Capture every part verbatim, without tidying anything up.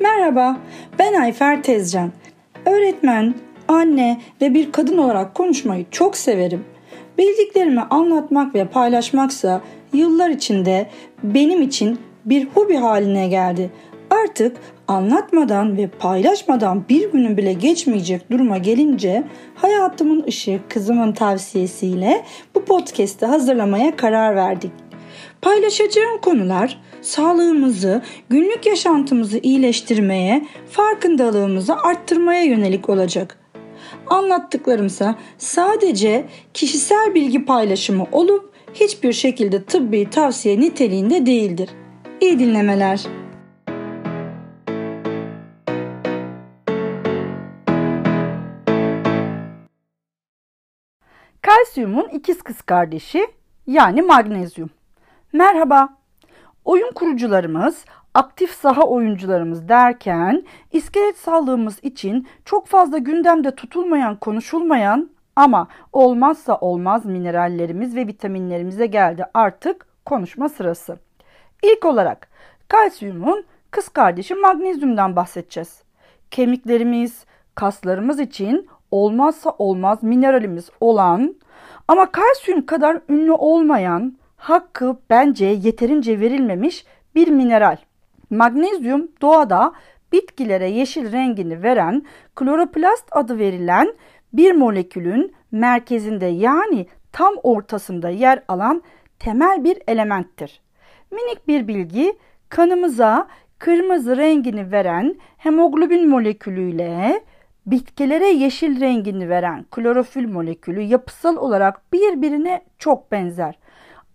Merhaba, ben Ayfer Tezcan. Öğretmen, anne ve bir kadın olarak konuşmayı çok severim. Bildiklerimi anlatmak ve paylaşmaksa yıllar içinde benim için bir hobi haline geldi. Artık anlatmadan ve paylaşmadan bir günü bile geçmeyecek duruma gelince hayatımın ışığı kızımın tavsiyesiyle bu podcast'i hazırlamaya karar verdik. Paylaşacağım konular sağlığımızı, günlük yaşantımızı iyileştirmeye, farkındalığımızı arttırmaya yönelik olacak. Anlattıklarımsa sadece kişisel bilgi paylaşımı olup hiçbir şekilde tıbbi tavsiye niteliğinde değildir. İyi dinlemeler. Kalsiyumun ikiz kız kardeşi yani magnezyum. Merhaba. Oyun kurucularımız, aktif saha oyuncularımız derken iskelet sağlığımız için çok fazla gündemde tutulmayan, konuşulmayan ama olmazsa olmaz minerallerimiz ve vitaminlerimize geldi artık konuşma sırası. İlk olarak kalsiyumun kız kardeşi magnezyumdan bahsedeceğiz. Kemiklerimiz, kaslarımız için olmazsa olmaz mineralimiz olan ama kalsiyum kadar ünlü olmayan, hakkı bence yeterince verilmemiş bir mineral. Magnezyum doğada bitkilere yeşil rengini veren kloroplast adı verilen bir molekülün merkezinde yani tam ortasında yer alan temel bir elementtir. Minik bir bilgi, kanımıza kırmızı rengini veren hemoglobin molekülüyle bitkilere yeşil rengini veren klorofil molekülü yapısal olarak birbirine çok benzer.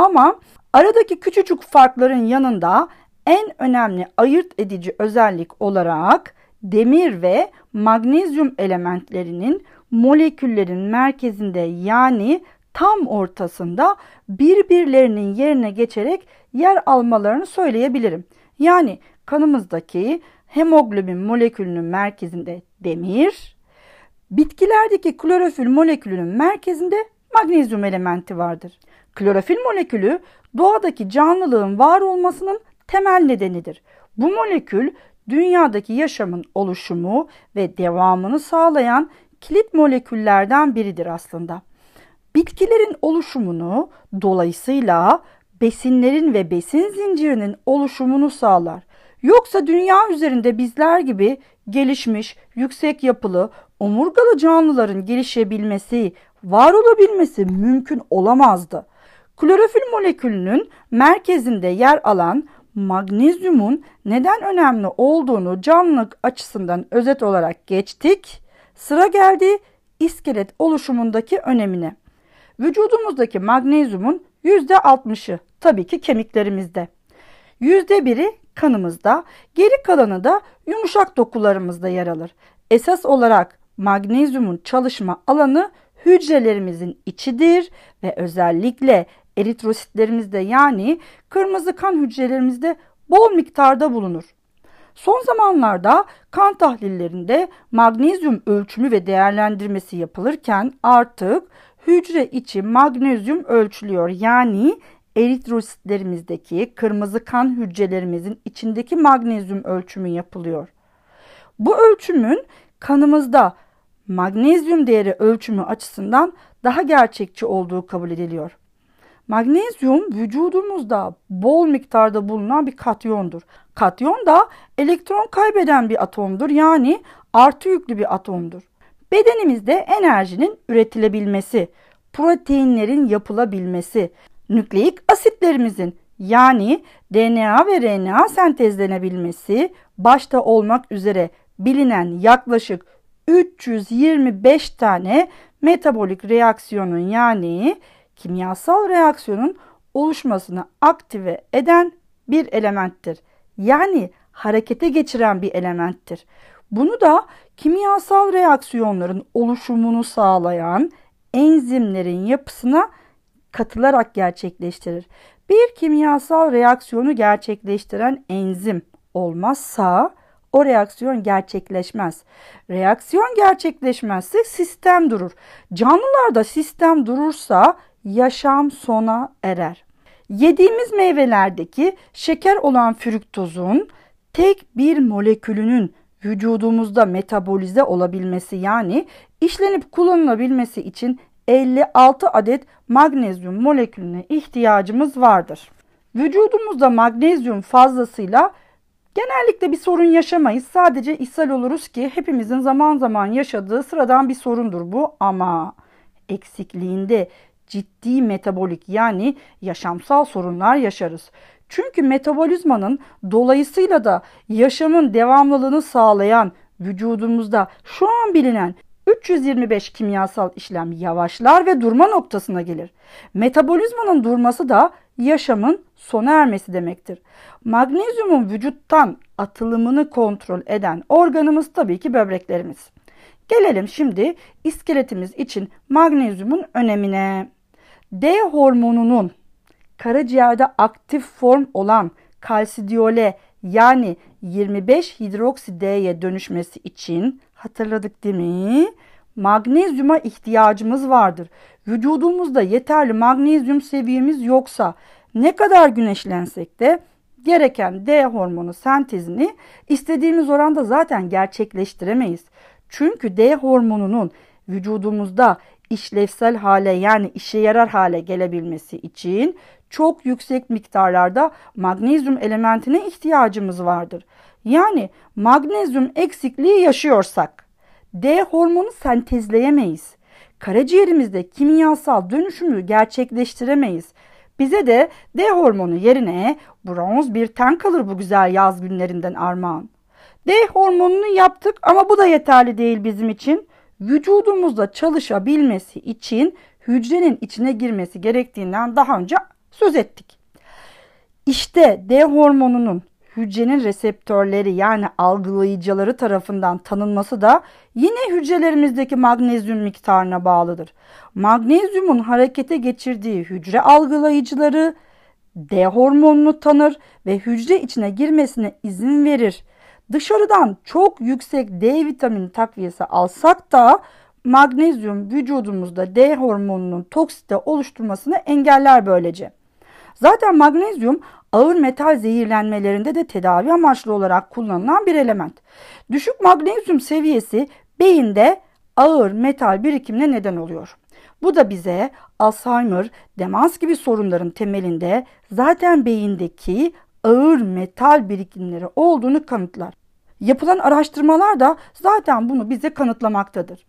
Ama aradaki küçücük farkların yanında en önemli ayırt edici özellik olarak demir ve magnezyum elementlerinin moleküllerin merkezinde yani tam ortasında birbirlerinin yerine geçerek yer almalarını söyleyebilirim. Yani kanımızdaki hemoglobin molekülünün merkezinde demir, bitkilerdeki klorofil molekülünün merkezinde magnezyum elementi vardır. Klorofil molekülü doğadaki canlılığın var olmasının temel nedenidir. Bu molekül dünyadaki yaşamın oluşumu ve devamını sağlayan kilit moleküllerden biridir aslında. Bitkilerin oluşumunu, dolayısıyla besinlerin ve besin zincirinin oluşumunu sağlar. Yoksa dünya üzerinde bizler gibi gelişmiş, yüksek yapılı, omurgalı canlıların gelişebilmesi, var olabilmesi mümkün olamazdı. Klorofil molekülünün merkezinde yer alan magnezyumun neden önemli olduğunu canlılık açısından özet olarak geçtik. Sıra geldi iskelet oluşumundaki önemine. Vücudumuzdaki magnezyumun yüzde altmışı tabii ki kemiklerimizde, yüzde biri kanımızda, geri kalanı da yumuşak dokularımızda yer alır. Esas olarak magnezyumun çalışma alanı hücrelerimizin içidir ve özellikle eritrositlerimizde yani kırmızı kan hücrelerimizde bol miktarda bulunur. Son zamanlarda kan tahlillerinde magnezyum ölçümü ve değerlendirmesi yapılırken artık hücre içi magnezyum ölçülüyor. Yani eritrositlerimizdeki kırmızı kan hücrelerimizin içindeki magnezyum ölçümü yapılıyor. Bu ölçümün kanımızda magnezyum değeri ölçümü açısından daha gerçekçi olduğu kabul ediliyor. Magnezyum vücudumuzda bol miktarda bulunan bir katyondur. Katyon da elektron kaybeden bir atomdur, yani artı yüklü bir atomdur. Bedenimizde enerjinin üretilebilmesi, proteinlerin yapılabilmesi, nükleik asitlerimizin yani D N A ve R N A sentezlenebilmesi başta olmak üzere bilinen yaklaşık üç yüz yirmi beş tane metabolik reaksiyonun yani kimyasal reaksiyonun oluşmasını aktive eden bir elementtir. Yani harekete geçiren bir elementtir. Bunu da kimyasal reaksiyonların oluşumunu sağlayan enzimlerin yapısına katılarak gerçekleştirir. Bir kimyasal reaksiyonu gerçekleştiren enzim olmazsa o reaksiyon gerçekleşmez. Reaksiyon gerçekleşmezse sistem durur. Canlılarda sistem durursa yaşam sona erer. Yediğimiz meyvelerdeki şeker olan fruktozun tek bir molekülünün vücudumuzda metabolize olabilmesi, yani işlenip kullanılabilmesi için elli altı adet magnezyum molekülüne ihtiyacımız vardır. Vücudumuzda magnezyum fazlasıyla genellikle bir sorun yaşamayız. Sadece ishal oluruz ki hepimizin zaman zaman yaşadığı sıradan bir sorundur bu, ama eksikliğinde ciddi metabolik, yani yaşamsal sorunlar yaşarız. Çünkü metabolizmanın dolayısıyla da yaşamın devamlılığını sağlayan vücudumuzda şu an bilinen üç yüz yirmi beş kimyasal işlem yavaşlar ve durma noktasına gelir. Metabolizmanın durması da yaşamın sona ermesi demektir. Magnezyumun vücuttan atılımını kontrol eden organımız tabii ki böbreklerimiz. Gelelim şimdi iskeletimiz için magnezyumun önemine. D hormonunun karaciğerde aktif form olan kalsidiyole, yani yirmi beş hidroksi D'ye dönüşmesi için, hatırladık değil mi, magnezyuma ihtiyacımız vardır. Vücudumuzda yeterli magnezyum seviyemiz yoksa ne kadar güneşlensek de gereken D hormonu sentezini istediğimiz oranda zaten gerçekleştiremeyiz. Çünkü D hormonunun vücudumuzda işlevsel hale, yani işe yarar hale gelebilmesi için çok yüksek miktarlarda magnezyum elementine ihtiyacımız vardır. Yani magnezyum eksikliği yaşıyorsak D hormonu sentezleyemeyiz. Karaciğerimizde kimyasal dönüşümü gerçekleştiremeyiz. Bize de D hormonu yerine bronz bir ten kalır bu güzel yaz günlerinden armağan. D hormonunu yaptık ama bu da yeterli değil bizim için. Vücudumuzda çalışabilmesi için hücrenin içine girmesi gerektiğinden daha önce söz ettik. İşte D hormonunun hücrenin reseptörleri, yani algılayıcıları tarafından tanınması da yine hücrelerimizdeki magnezyum miktarına bağlıdır. Magnezyumun harekete geçirdiği hücre algılayıcıları D hormonunu tanır ve hücre içine girmesine izin verir. Dışarıdan çok yüksek D vitamini takviyesi alsak da magnezyum vücudumuzda D hormonunun toksite oluşturmasını engeller böylece. Zaten magnezyum ağır metal zehirlenmelerinde de tedavi amaçlı olarak kullanılan bir element. Düşük magnezyum seviyesi beyinde ağır metal birikimine neden oluyor. Bu da bize Alzheimer, demans gibi sorunların temelinde zaten beyindeki ağır metal birikimleri olduğunu kanıtlar. Yapılan araştırmalar da zaten bunu bize kanıtlamaktadır.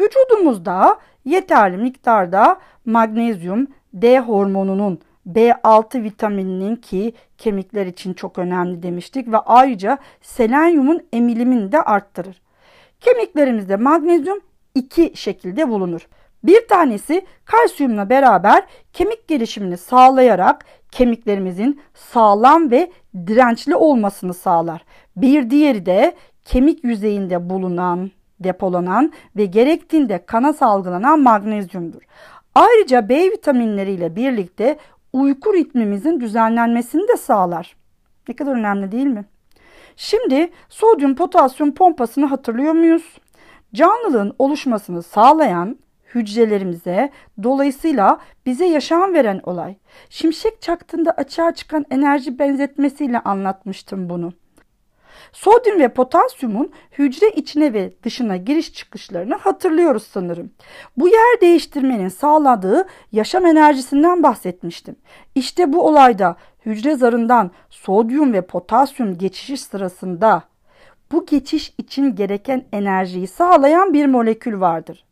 Vücudumuzda yeterli miktarda magnezyum, D hormonunun, B altı vitamininin, ki kemikler için çok önemli demiştik, ve ayrıca selenyumun emilimini de arttırır. Kemiklerimizde magnezyum iki şekilde bulunur. Bir tanesi kalsiyumla beraber kemik gelişimini sağlayarak kemiklerimizin sağlam ve dirençli olmasını sağlar. Bir diğeri de kemik yüzeyinde bulunan, depolanan ve gerektiğinde kana salgılanan magnezyumdur. Ayrıca B vitaminleriyle birlikte uyku ritmimizin düzenlenmesini de sağlar. Ne kadar önemli değil mi? Şimdi sodyum potasyum pompasını hatırlıyor muyuz? Canlılığın oluşmasını sağlayan hücrelerimize, dolayısıyla bize yaşam veren olay. Şimşek çaktığında açığa çıkan enerji benzetmesiyle anlatmıştım bunu. Sodyum ve potasyumun hücre içine ve dışına giriş çıkışlarını hatırlıyoruz sanırım. Bu yer değiştirmenin sağladığı yaşam enerjisinden bahsetmiştim. İşte bu olayda hücre zarından sodyum ve potasyum geçişi sırasında bu geçiş için gereken enerjiyi sağlayan bir molekül vardır.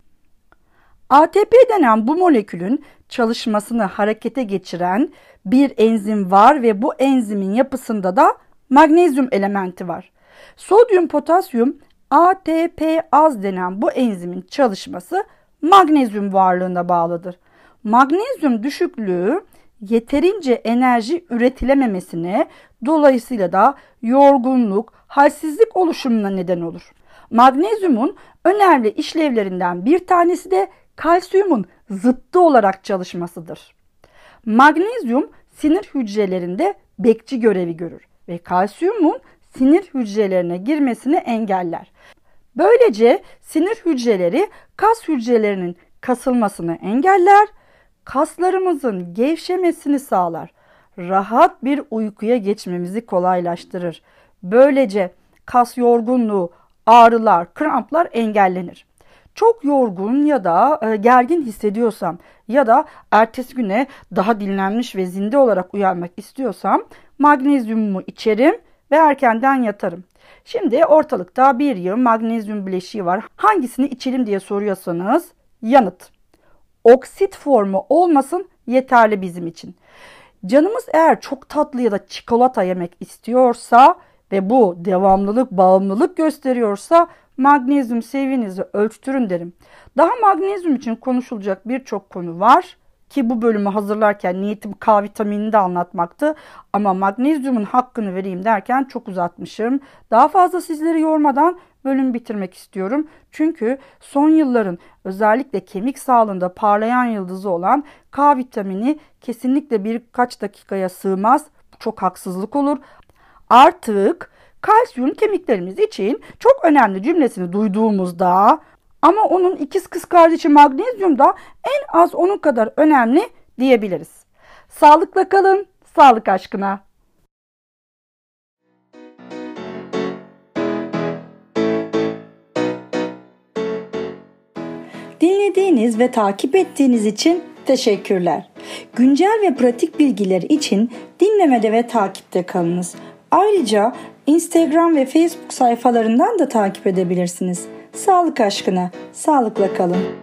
A T P denen bu molekülün çalışmasını harekete geçiren bir enzim var ve bu enzimin yapısında da magnezyum elementi var. Sodyum, potasyum, A T P az denen bu enzimin çalışması magnezyum varlığına bağlıdır. Magnezyum düşüklüğü yeterince enerji üretilememesine, dolayısıyla da yorgunluk, halsizlik oluşumuna neden olur. Magnezyumun önemli işlevlerinden bir tanesi de kalsiyumun zıttı olarak çalışmasıdır. Magnezyum sinir hücrelerinde bekçi görevi görür ve kalsiyumun sinir hücrelerine girmesini engeller. Böylece sinir hücreleri kas hücrelerinin kasılmasını engeller, kaslarımızın gevşemesini sağlar, rahat bir uykuya geçmemizi kolaylaştırır. Böylece kas yorgunluğu, ağrılar, kramplar engellenir. Çok yorgun ya da gergin hissediyorsam ya da ertesi güne daha dinlenmiş ve zinde olarak uyanmak istiyorsam magnezyumumu içerim ve erkenden yatarım. Şimdi ortalıkta bir yığın magnezyum bileşiği var. Hangisini içelim diye soruyorsanız yanıt: oksit formu olmasın, yeterli bizim için. Canımız eğer çok tatlı ya da çikolata yemek istiyorsa ve bu devamlılık, bağımlılık gösteriyorsa magnezyum seviyenizi ölçtürün derim. Daha magnezyum için konuşulacak birçok konu var ki bu bölümü hazırlarken niyetim K vitaminini de anlatmaktı. Ama magnezyumun hakkını vereyim derken çok uzatmışım. Daha fazla sizleri yormadan bölümü bitirmek istiyorum. Çünkü son yılların özellikle kemik sağlığında parlayan yıldızı olan K vitamini kesinlikle birkaç dakikaya sığmaz. Çok haksızlık olur. Artık kalsiyum kemiklerimiz için çok önemli cümlesini duyduğumuzda, ama onun ikiz kız kardeşi magnezyum da en az onun kadar önemli diyebiliriz. Sağlıkla kalın, sağlık aşkına. Dinlediğiniz ve takip ettiğiniz için teşekkürler. Güncel ve pratik bilgiler için dinlemede ve takipte kalınız. Ayrıca Instagram ve Facebook sayfalarından da takip edebilirsiniz. Sağlık aşkına, sağlıkla kalın.